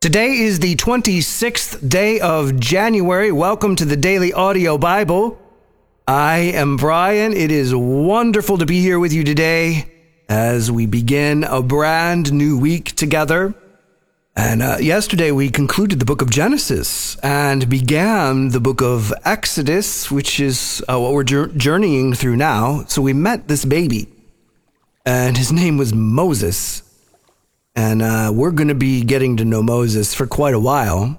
Today is the 26th day of January. Welcome to the Daily Audio Bible. I am Brian. It is wonderful to be here with you today as we begin a brand new week together. And yesterday we concluded the book of Genesis and began the book of Exodus, which is what we're journeying through now. So we met this baby and his name was Moses. And we're going to be getting to know Moses for quite a while.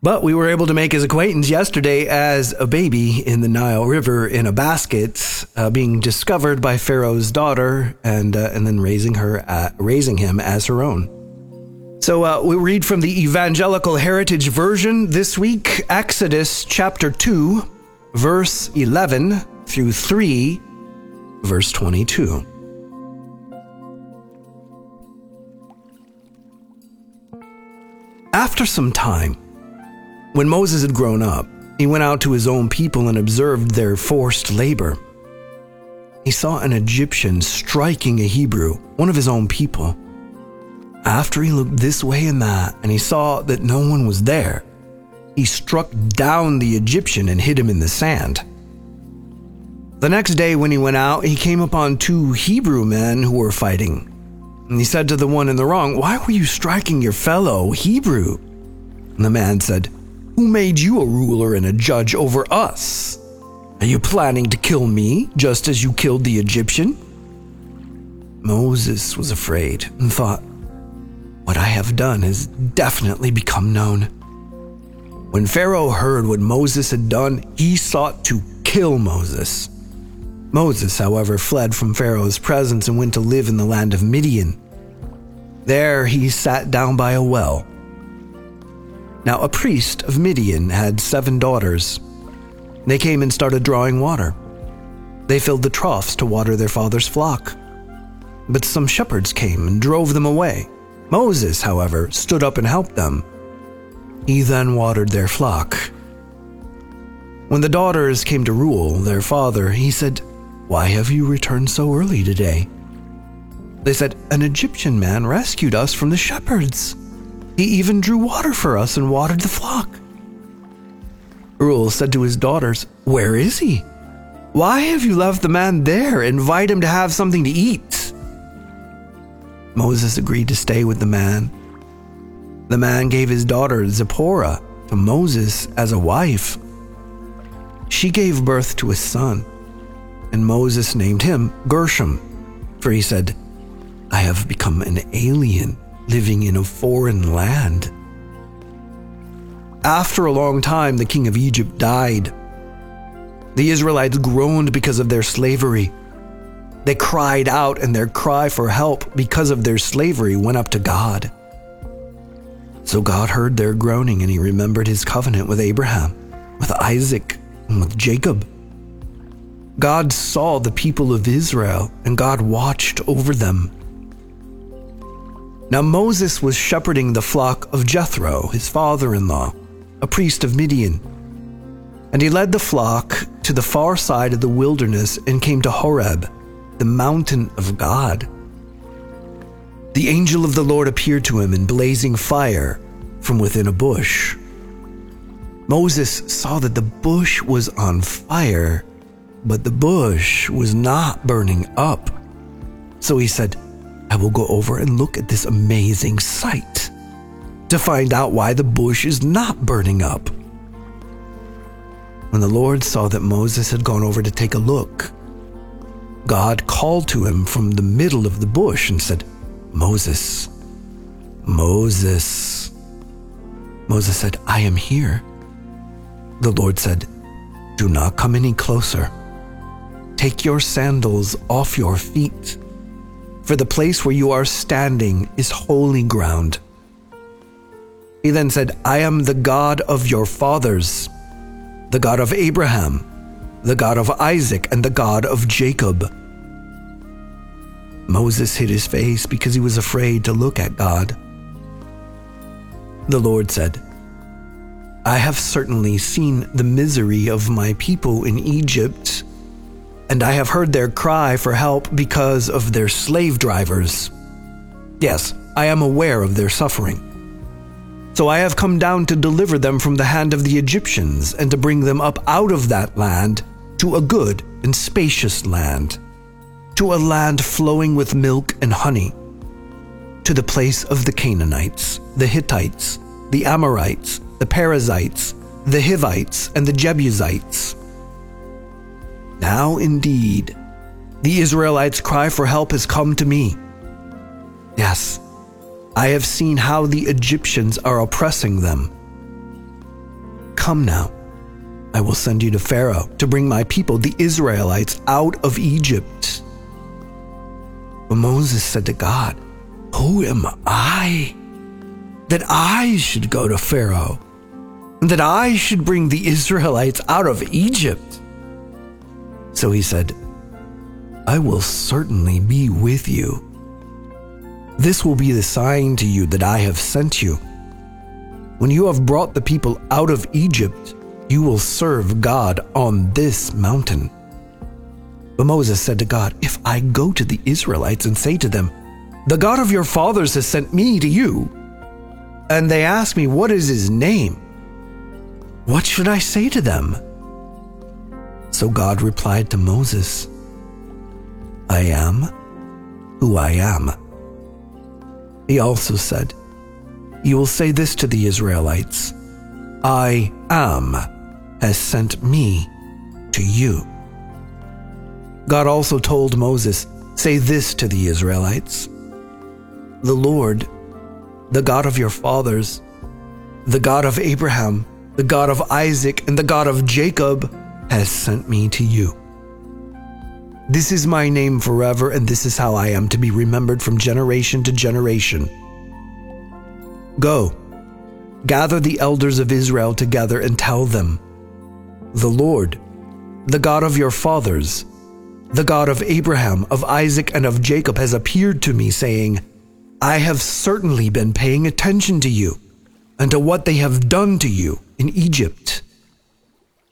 But we were able to make his acquaintance yesterday as a baby in the Nile River in a basket, being discovered by Pharaoh's daughter and then raising him as her own. So we read from the Evangelical Heritage Version this week, Exodus chapter 2, verse 11 through 3, verse 22. After some time, when Moses had grown up, he went out to his own people and observed their forced labor. He saw an Egyptian striking a Hebrew, one of his own people. After he looked this way and that, and he saw that no one was there, he struck down the Egyptian and hid him in the sand. The next day when he went out, he came upon two Hebrew men who were fighting. And he said to the one in the wrong, "Why were you striking your fellow Hebrew?" And the man said, "Who made you a ruler and a judge over us? Are you planning to kill me just as you killed the Egyptian?" Moses was afraid and thought, "What I have done has definitely become known." When Pharaoh heard what Moses had done, he sought to kill Moses. Moses, however, fled from Pharaoh's presence and went to live in the land of Midian. There he sat down by a well. Now a priest of Midian had 7 daughters. They came and started drawing water. They filled the troughs to water their father's flock. But some shepherds came and drove them away. Moses, however, stood up and helped them. He then watered their flock. When the daughters came to rule their father, he said, "Why have you returned so early today?" They said, "An Egyptian man rescued us from the shepherds. He even drew water for us and watered the flock." Reuel said to his daughters, "Where is he? Why have you left the man there? Invite him to have something to eat." Moses agreed to stay with the man. The man gave his daughter Zipporah to Moses as a wife. She gave birth to a son. And Moses named him Gershom, for he said, "I have become an alien living in a foreign land." After a long time, the king of Egypt died. The Israelites groaned because of their slavery. They cried out, and their cry for help because of their slavery went up to God. So God heard their groaning, and he remembered his covenant with Abraham, with Isaac, and with Jacob. God saw the people of Israel, and God watched over them. Now Moses was shepherding the flock of Jethro, his father-in-law, a priest of Midian. And he led the flock to the far side of the wilderness and came to Horeb, the mountain of God. The angel of the Lord appeared to him in blazing fire from within a bush. Moses saw that the bush was on fire, but the bush was not burning up. So he said, "I will go over and look at this amazing sight to find out why the bush is not burning up." When the Lord saw that Moses had gone over to take a look, God called to him from the middle of the bush and said, "Moses, Moses." Moses said, "I am here." The Lord said, "Do not come any closer. Take your sandals off your feet, for the place where you are standing is holy ground." He then said, "I am the God of your fathers, the God of Abraham, the God of Isaac, and the God of Jacob." Moses hid his face because he was afraid to look at God. The Lord said, "I have certainly seen the misery of my people in Egypt, and I have heard their cry for help because of their slave drivers. Yes, I am aware of their suffering. So I have come down to deliver them from the hand of the Egyptians, and to bring them up out of that land to a good and spacious land, to a land flowing with milk and honey, to the place of the Canaanites, the Hittites, the Amorites, the Perizzites, the Hivites, and the Jebusites. Now indeed, the Israelites' cry for help has come to me. Yes, I have seen how the Egyptians are oppressing them. Come now, I will send you to Pharaoh to bring my people, the Israelites, out of Egypt. But Moses said to God, "Who am I that I should go to Pharaoh, and that I should bring the Israelites out of Egypt?" So he said, "I will certainly be with you. This will be the sign to you that I have sent you. When you have brought the people out of Egypt, you will serve God on this mountain." But Moses said to God, "If I go to the Israelites and say to them, 'The God of your fathers has sent me to you,' and they ask me, 'What is his name?' what should I say to them?" So God replied to Moses, "I am who I am." He also said, "You will say this to the Israelites, 'I am has sent me to you.'" God also told Moses, "Say this to the Israelites, 'The Lord, the God of your fathers, the God of Abraham, the God of Isaac, and the God of Jacob, has sent me to you.' This is my name forever, and this is how I am to be remembered from generation to generation. Go, gather the elders of Israel together and tell them, 'The Lord, the God of your fathers, the God of Abraham, of Isaac, and of Jacob has appeared to me, saying, I have certainly been paying attention to you and to what they have done to you in Egypt.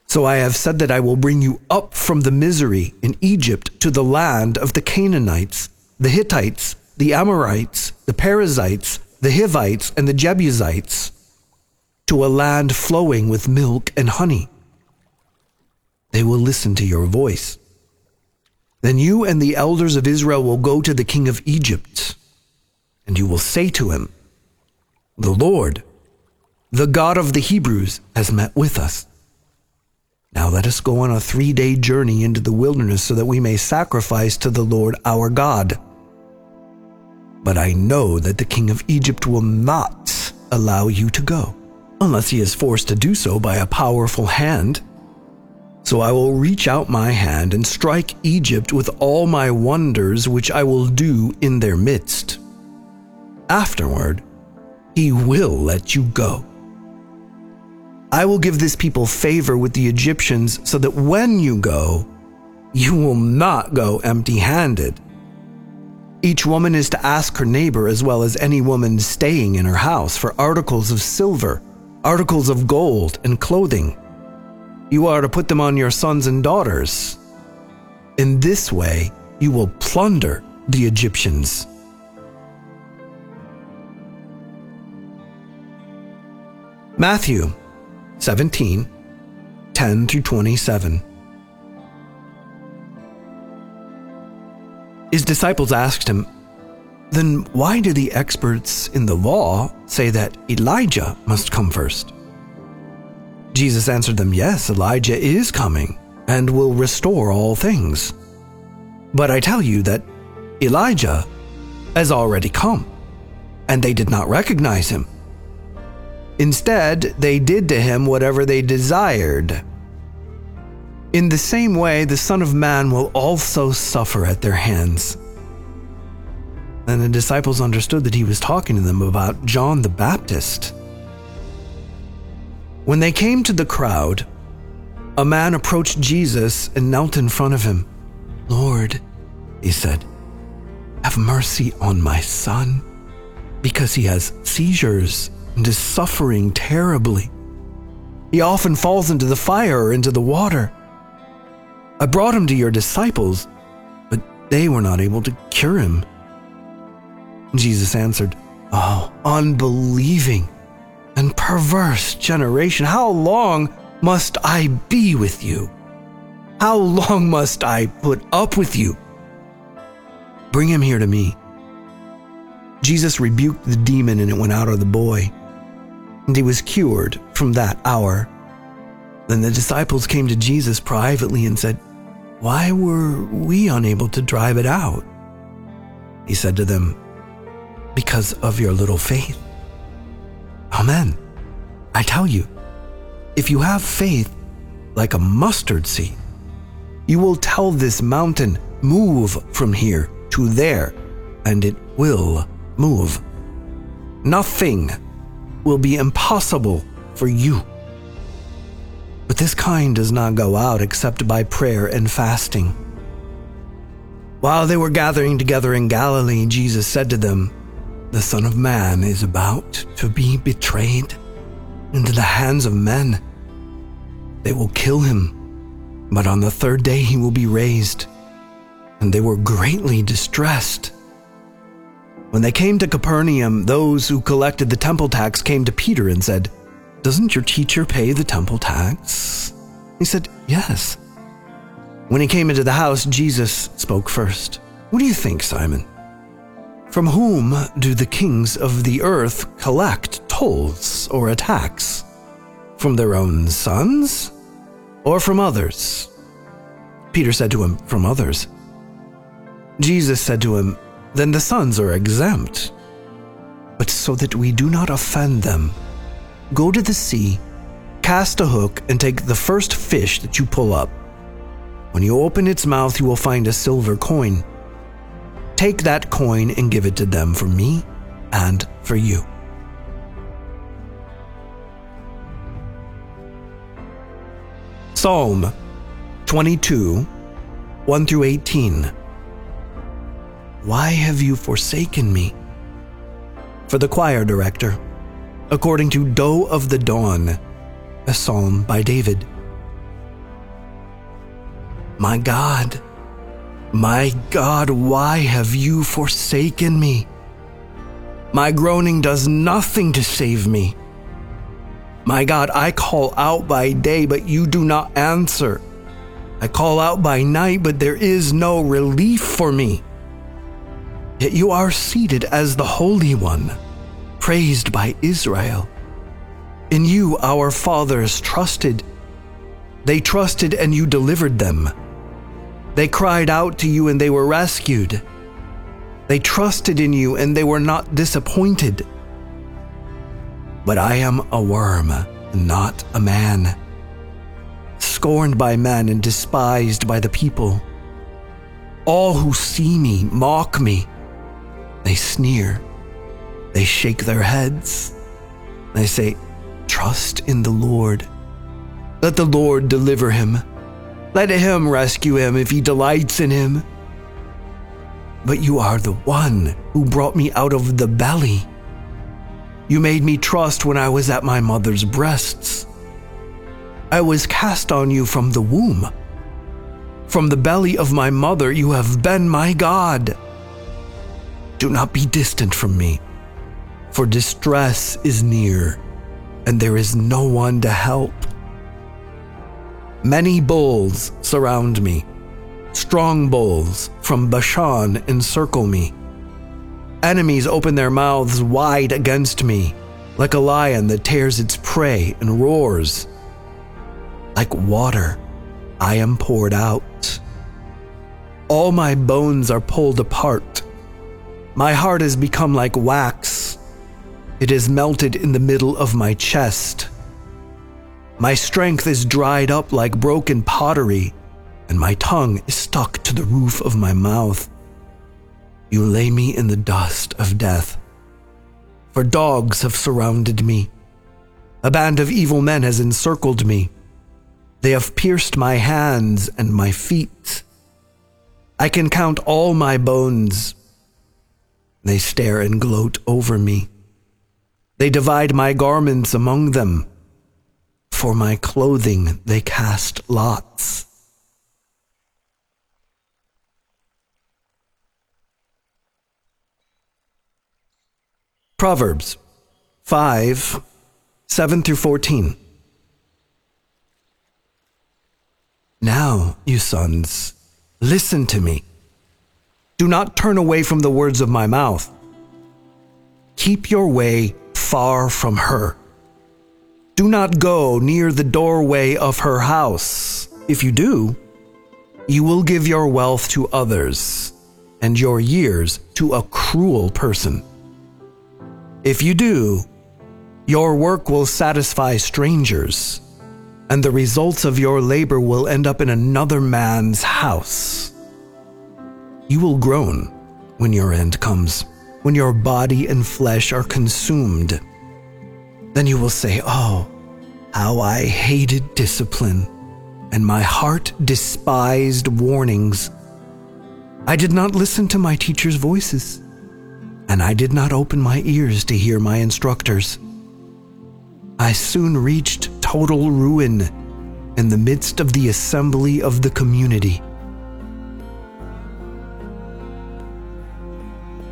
So I have said that I will bring you up from the misery in Egypt to the land of the Canaanites, the Hittites, the Amorites, the Perizzites, the Hivites, and the Jebusites, to a land flowing with milk and honey. They will listen to your voice. Then you and the elders of Israel will go to the king of Egypt, and you will say to him, 'The Lord, the God of the Hebrews, has met with us. Now let us go on a 3-day journey into the wilderness so that we may sacrifice to the Lord our God.' But I know that the king of Egypt will not allow you to go, unless he is forced to do so by a powerful hand. So I will reach out my hand and strike Egypt with all my wonders, which I will do in their midst. Afterward, he will let you go. I will give this people favor with the Egyptians, so that when you go, you will not go empty-handed. Each woman is to ask her neighbor, as well as any woman staying in her house, for articles of silver, articles of gold, and clothing. You are to put them on your sons and daughters. In this way, you will plunder the Egyptians." Matthew 17:10-27. His disciples asked him, "Then why do the experts in the law say that Elijah must come first?" Jesus answered them, "Yes, Elijah is coming and will restore all things. But I tell you that Elijah has already come, and they did not recognize him. Instead, they did to him whatever they desired. In the same way, the Son of Man will also suffer at their hands." And the disciples understood that he was talking to them about John the Baptist. When they came to the crowd, a man approached Jesus and knelt in front of him. "Lord," he said, "have mercy on my son, because he has seizures and is suffering terribly. He often falls into the fire or into the water. I brought him to your disciples, but they were not able to cure him." Jesus answered, "Oh, unbelieving and perverse generation, how long must I be with you? How long must I put up with you? Bring him here to me." Jesus rebuked the demon, and it went out of the boy, and he was cured from that hour. Then the disciples came to Jesus privately and said, "Why were we unable to drive it out?" He said to them, "Because of your little faith." Amen. I tell you, if you have faith like a mustard seed, you will tell this mountain, "Move from here to there," and it will move. Nothing will be impossible for you. But this kind does not go out except by prayer and fasting. While they were gathering together in Galilee, Jesus said to them, "The Son of Man is about to be betrayed into the hands of men. They will kill him, but on the third day he will be raised." And they were greatly distressed. When they came to Capernaum, those who collected the temple tax came to Peter and said, "Doesn't your teacher pay the temple tax?" He said, "Yes." When he came into the house, Jesus spoke first. "What do you think, Simon? From whom do the kings of the earth collect tolls or a tax? From their own sons or from others?" Peter said to him, "From others." Jesus said to him, "Then the sons are exempt. But so that we do not offend them, go to the sea, cast a hook, and take the first fish that you pull up. When you open its mouth, you will find a silver coin. Take that coin and give it to them for me and for you." Psalm 22, 1-18. "Why have you forsaken me?" For the choir director, according to "Doe of the Dawn," a psalm by David. My God, why have you forsaken me? My groaning does nothing to save me. My God, I call out by day, but you do not answer. I call out by night, but there is no relief for me. Yet you are seated as the Holy One, praised by Israel. In you our fathers trusted. They trusted and you delivered them. They cried out to you and they were rescued. They trusted in you and they were not disappointed. But I am a worm, not a man, scorned by men and despised by the people. All who see me mock me. They sneer, they shake their heads, they say, "Trust in the Lord. Let the Lord deliver him. Let him rescue him if he delights in him." But you are the one who brought me out of the belly. You made me trust when I was at my mother's breasts. I was cast on you from the womb. From the belly of my mother you have been my God. Do not be distant from me, for distress is near, and there is no one to help. Many bulls surround me. Strong bulls from Bashan encircle me. Enemies open their mouths wide against me, like a lion that tears its prey and roars. Like water, I am poured out. All my bones are pulled apart. My heart has become like wax. It is melted in the middle of my chest. My strength is dried up like broken pottery, and my tongue is stuck to the roof of my mouth. You lay me in the dust of death, for dogs have surrounded me. A band of evil men has encircled me. They have pierced my hands and my feet. I can count all my bones. They stare and gloat over me. They divide my garments among them. For my clothing they cast lots. Proverbs 5, 7 through 14. Now, you sons, listen to me. Do not turn away from the words of my mouth. Keep your way far from her. Do not go near the doorway of her house. If you do, you will give your wealth to others and your years to a cruel person. If you do, your work will satisfy strangers, and the results of your labor will end up in another man's house. You will groan when your end comes, when your body and flesh are consumed. Then you will say, "Oh, how I hated discipline, and my heart despised warnings. I did not listen to my teachers' voices, and I did not open my ears to hear my instructors. I soon reached total ruin in the midst of the assembly of the community."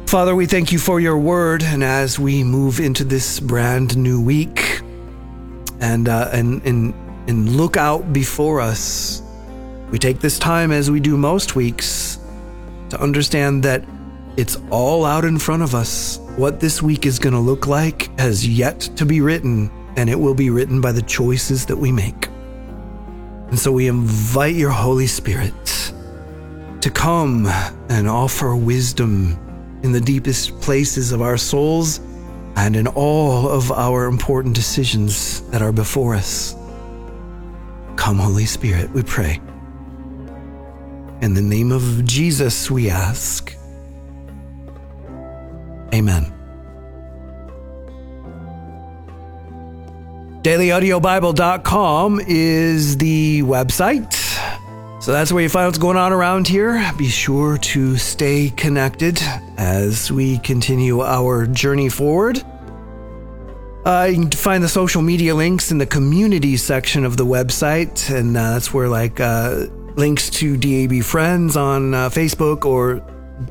Father, we thank you for your word, and as we move into this brand new week and look out before us, we take this time, as we do most weeks, to understand that it's all out in front of us. What this week is going to look like has yet to be written, and it will be written by the choices that we make. And so we invite your Holy Spirit to come and offer wisdom in the deepest places of our souls and in all of our important decisions that are before us. Come, Holy Spirit, we pray. In the name of Jesus, we ask. Amen. DailyAudioBible.com is the website. So that's where you find what's going on around here. Be sure to stay connected as we continue our journey forward. You can find the social media links in the community section of the website, and that's where links to DAB friends on Facebook, or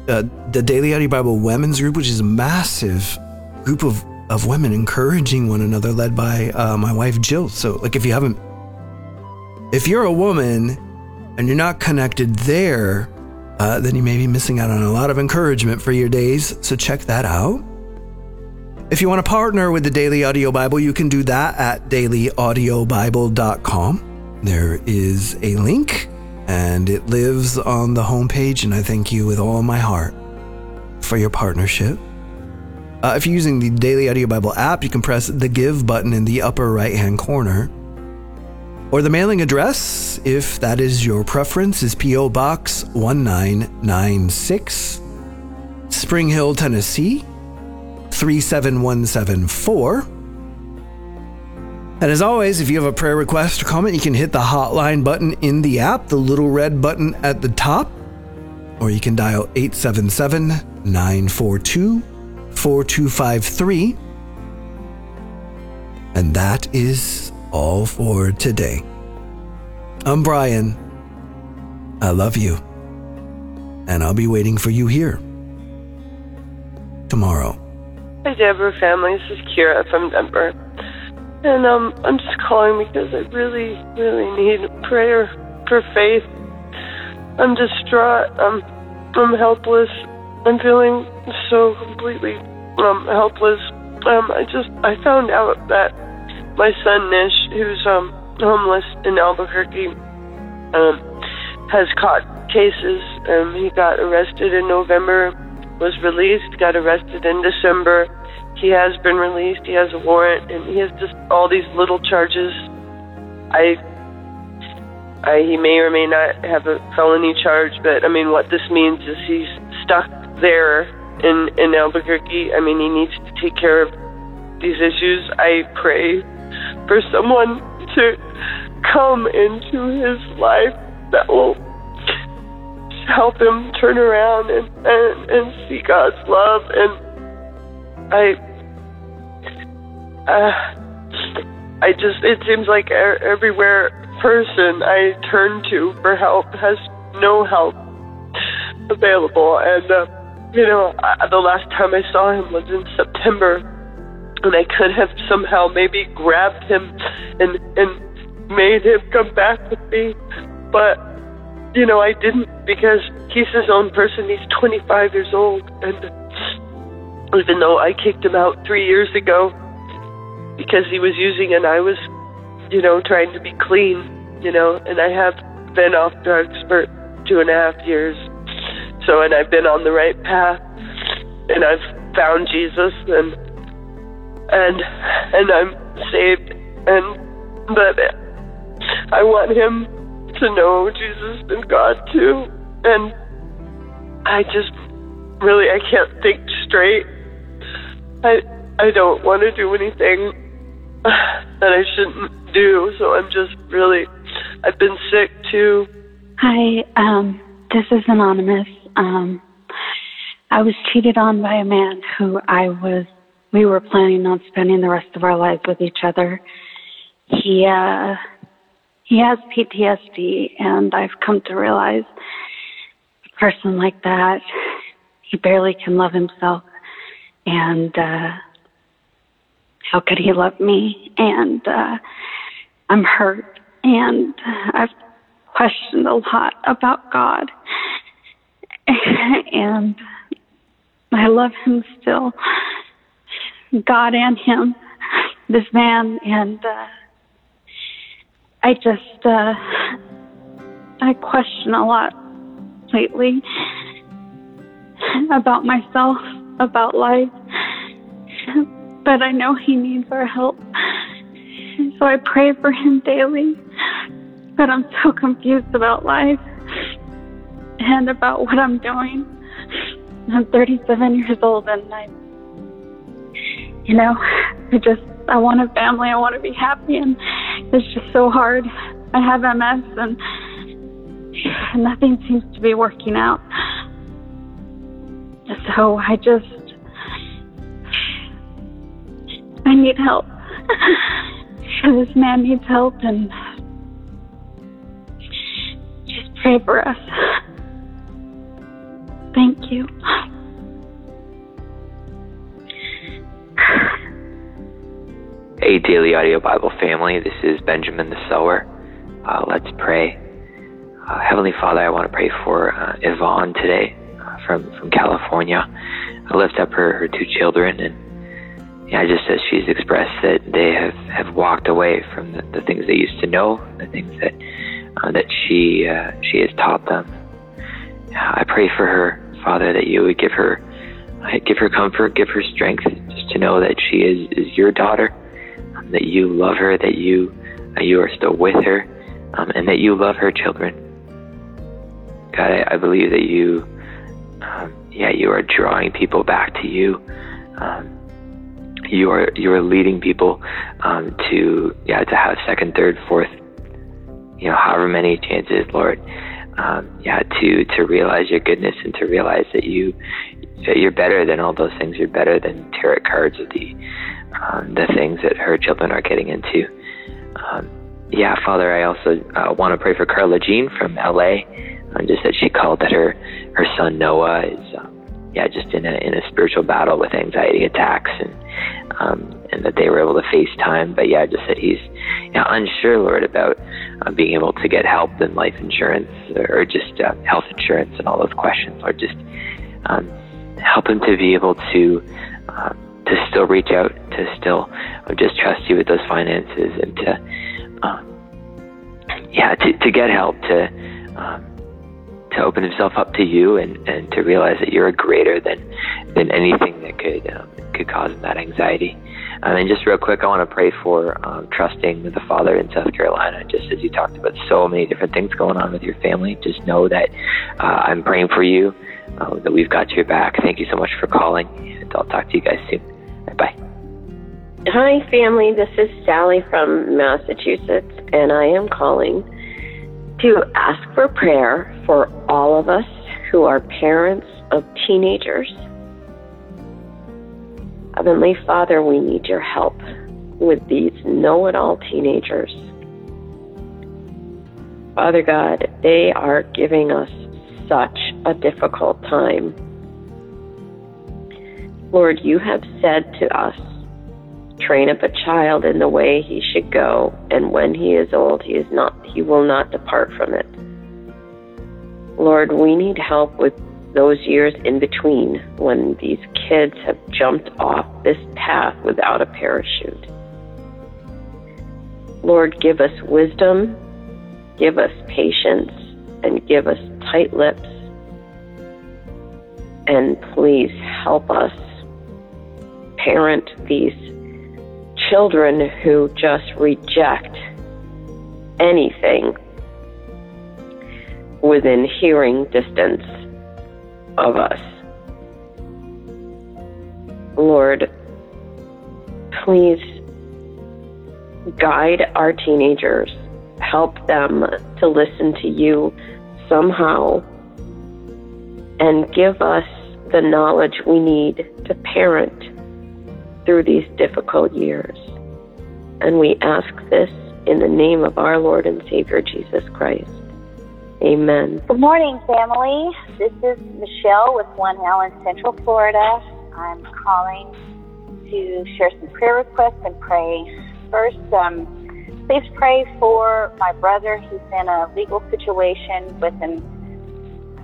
the Daily Audio Bible Women's Group, which is a massive group of women encouraging one another, led by my wife Jill. So, if you're a woman and you're not connected there, then you may be missing out on a lot of encouragement for your days. So check that out. If you want to partner with the Daily Audio Bible, you can do that at dailyaudiobible.com. There is a link, and it lives on the homepage. And I thank you with all my heart for your partnership. If you're using the Daily Audio Bible app, you can press the Give button in the upper right-hand corner. Or the mailing address, if that is your preference, is P.O. Box 1996, Spring Hill, Tennessee, 37174. And as always, if you have a prayer request or comment, you can hit the hotline button in the app, the little red button at the top, or you can dial 877-942-4253. And that is all for today. I'm Brian. I love you. And I'll be waiting for you here tomorrow. Hi, Deborah family. This is Kira from Denver. And I'm just calling because I really, really need prayer for faith. I'm distraught. I'm helpless. I'm feeling so completely helpless. I found out that my son Nish, who's homeless in Albuquerque, has caught cases. He got arrested in November, was released, got arrested in December. He has been released. He has a warrant, and he has just all these little charges. He may or may not have a felony charge, but I mean, what this means is he's stuck there in Albuquerque. I mean, he needs to take care of these issues. I pray for someone to come into his life that will help him turn around and see God's love. And it seems like everywhere person I turn to for help has no help available. And the last time I saw him was in September. And I could have somehow maybe grabbed him and made him come back with me. But, you know, I didn't, because he's his own person. He's 25 years old. And even though I kicked him out 3 years ago because he was using and I was, you know, trying to be clean, you know, and I have been off drugs for 2.5 years. So, and I've been on the right path, and I've found Jesus, and I'm saved, but I want him to know Jesus and God too, and I just really, I can't think straight. I don't want to do anything that I shouldn't do, so I'm just really, I've been sick too. Hi, this is Anonymous. I was cheated on by a man who we were planning on spending the rest of our lives with each other. He has PTSD, and I've come to realize a person like that, he barely can love himself. And, how could he love me? And, I'm hurt, and I've questioned a lot about God. And I love him still, God and him, this man, and I just, I question a lot lately about myself, about life, but I know he needs our help, so I pray for him daily, but I'm so confused about life and about what I'm doing. I'm 37 years old, and I want a family, I want to be happy, and it's just so hard. I have MS, and nothing seems to be working out. So I need help. This man needs help, and just pray for us. Thank you. Hey, Daily Audio Bible family, this is Benjamin the Sower. Let's pray. Heavenly Father, I want to pray for Yvonne today from California. I lift up her two children, and just as she's expressed that they have walked away from the things they used to know, the things that she has taught them. I pray for her, Father, that you would give her comfort, give her strength, just to know that she is your daughter, that you love her, that you are still with her, and that you love her children. God, I believe that you are drawing people back to you. You are leading people to have second, third, fourth, however many chances, Lord. To realize your goodness and to realize that you're better than all those things. You're better than tarot cards or the things that her children are getting into. Father, I also want to pray for Carla Jean from LA. Just that she called that her son Noah is just in a spiritual battle with anxiety attacks, and that they were able to FaceTime. But just that he's unsure, Lord, about being able to get help in life insurance or just health insurance and all those questions, Lord. Just help him to be able to still reach out, to still just trust you with those finances, and to get help to open himself up to you, and to realize that you're greater than anything that could cause him that anxiety. And just real quick, I want to pray for trusting the Father in South Carolina. Just as you talked about so many different things going on with your family, just know that I'm praying for you, that we've got your back. Thank you so much for calling, and I'll talk to you guys soon. Bye. Hi, family. This is Sally from Massachusetts, and I am calling to ask for prayer for all of us who are parents of teenagers. Heavenly Father, we need your help with these know-it-all teenagers. Father God, they are giving us such a difficult time. Lord, you have said to us Train up a child in the way he should go, and when he is old, he will not depart from it. Lord, we need help with those years in between when these kids have jumped off this path without a parachute. Lord, give us wisdom, give us patience, and give us tight lips. And please help us parent these children who just reject anything within hearing distance of us. Lord, please guide our teenagers. Help them to listen to you somehow, and give us the knowledge we need to parent through these difficult years. And we ask this in the name of our Lord and Savior, Jesus Christ. Amen. Good morning, family. This is Michelle with One Now in Central Florida. I'm calling to share some prayer requests and pray. First, please pray for my brother. He's in a legal situation with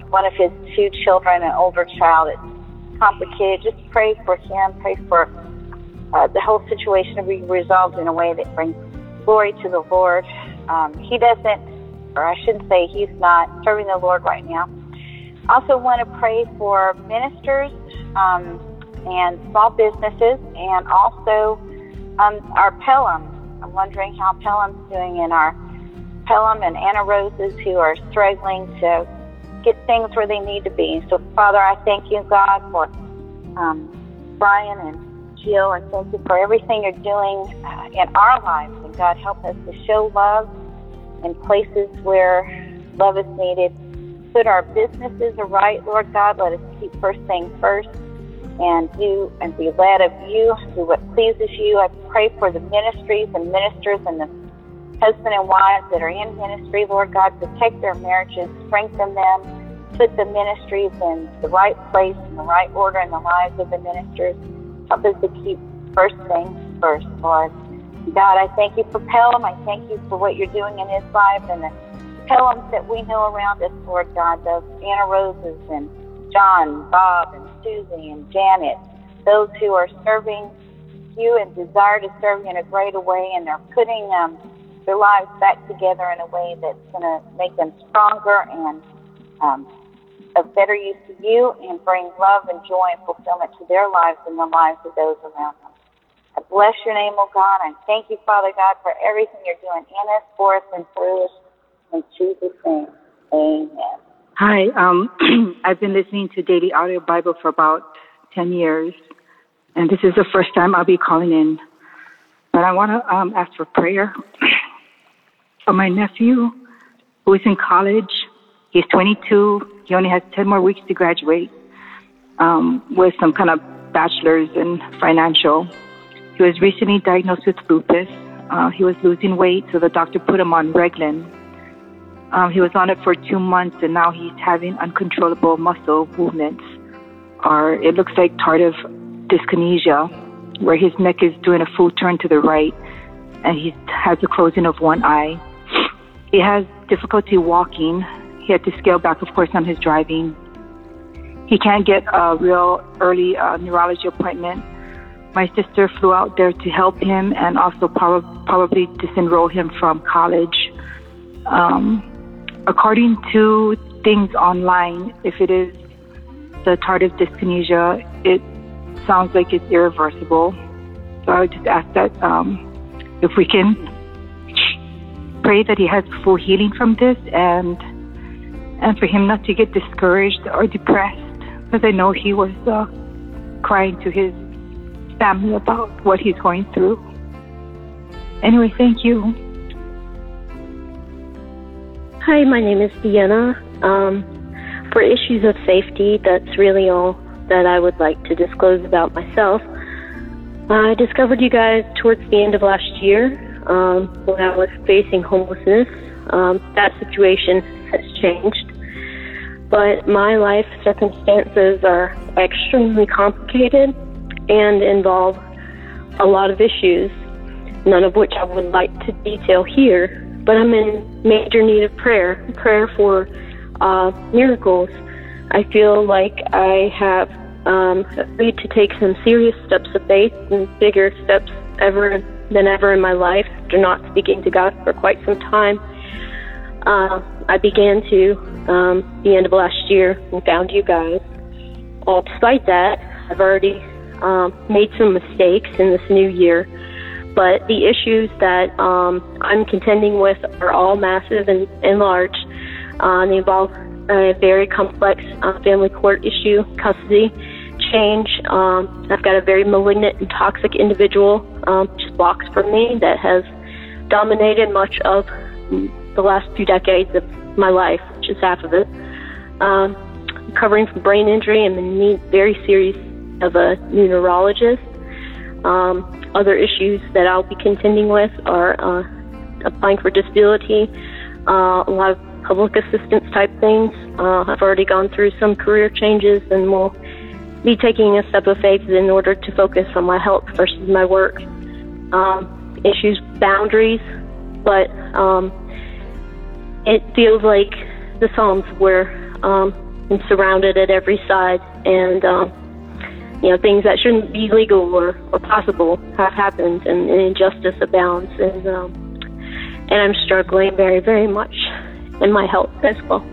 one of his two children, an older child. It's complicated. Just pray for him. Pray for the whole situation to be resolved in a way that brings glory to the Lord. He doesn't, or I shouldn't say he's not, serving the Lord right now. Also want to pray for ministers and small businesses, and also our Pelham. I'm wondering how Pelham's doing, in our Pelham and Anna Roses, who are struggling to get things where they need to be. So, Father, I thank you, God, for Brian and Jill, and thank you for everything you're doing in our lives. And, God, help us to show love in places where love is needed. Put our businesses aright, Lord God. Let us keep first thing first and do and be led of you, do what pleases you. I pray for the ministries and ministers and the husband and wives that are in ministry, Lord God. Protect their marriages, strengthen them, put the ministries in the right place, in the right order in the lives of the ministers. Help us to keep first things first, Lord. God, I thank you for Pelham. I thank you for what you're doing in his life and the Pelhams that we know around us, Lord God, those Anna Roses and John, Bob, and Susie, and Janet, those who are serving you and desire to serve you in a greater way, and they're putting their lives back together in a way that's going to make them stronger and a better use to you, and bring love and joy and fulfillment to their lives and the lives of those around them. I bless your name, O God. I thank you, Father God, for everything you're doing in us, for us, and through us. In Jesus' name, amen. Hi. I've been listening to Daily Audio Bible for about 10 years, and this is the first time I'll be calling in. But I want to ask for prayer for my nephew who is in college. He's 22. He only has 10 more weeks to graduate with some kind of bachelor's in financial. He was recently diagnosed with lupus. He was losing weight, so the doctor put him on Reglan. He was on it for 2 months, and now he's having uncontrollable muscle movements, or it looks like tardive dyskinesia, where his neck is doing a full turn to the right, and he has the closing of one eye. He has difficulty walking. He had to scale back, of course, on his driving. He can't get a real early neurology appointment. My sister flew out there to help him and also probably disenroll him from college. According to things online, if it is the tardive dyskinesia, it sounds like it's irreversible. So I would just ask that if we can pray that he has full healing from this, and for him not to get discouraged or depressed, because I know he was crying to his family about what he's going through. Anyway, thank you. Hi, my name is Deanna. For issues of safety, that's really all that I would like to disclose about myself. I discovered you guys towards the end of last year when I was facing homelessness. That situation has changed, but my life circumstances are extremely complicated and involve a lot of issues, none of which I would like to detail here, but I'm in major need of prayer for miracles. I feel like I have agreed to take some serious steps of faith and bigger steps than ever in my life after not speaking to God for quite some time. I began to the end of last year and found you guys. Well, despite that, I've already made some mistakes in this new year, but the issues that I'm contending with are all massive and large. They involve a very complex family court issue, custody change. I've got a very malignant and toxic individual just blocks from me that has dominated much of the last few decades of my life, which is half of it. Recovering from brain injury and the need very serious of a new neurologist. Other issues that I'll be contending with are applying for disability, a lot of public assistance type things. I've already gone through some career changes and will be taking a step of faith in order to focus on my health versus my work. Issues, boundaries, but it feels like the Psalms where I'm surrounded at every side, and things that shouldn't be legal or possible have happened, and injustice abounds, and I'm struggling very, very much in my health as well.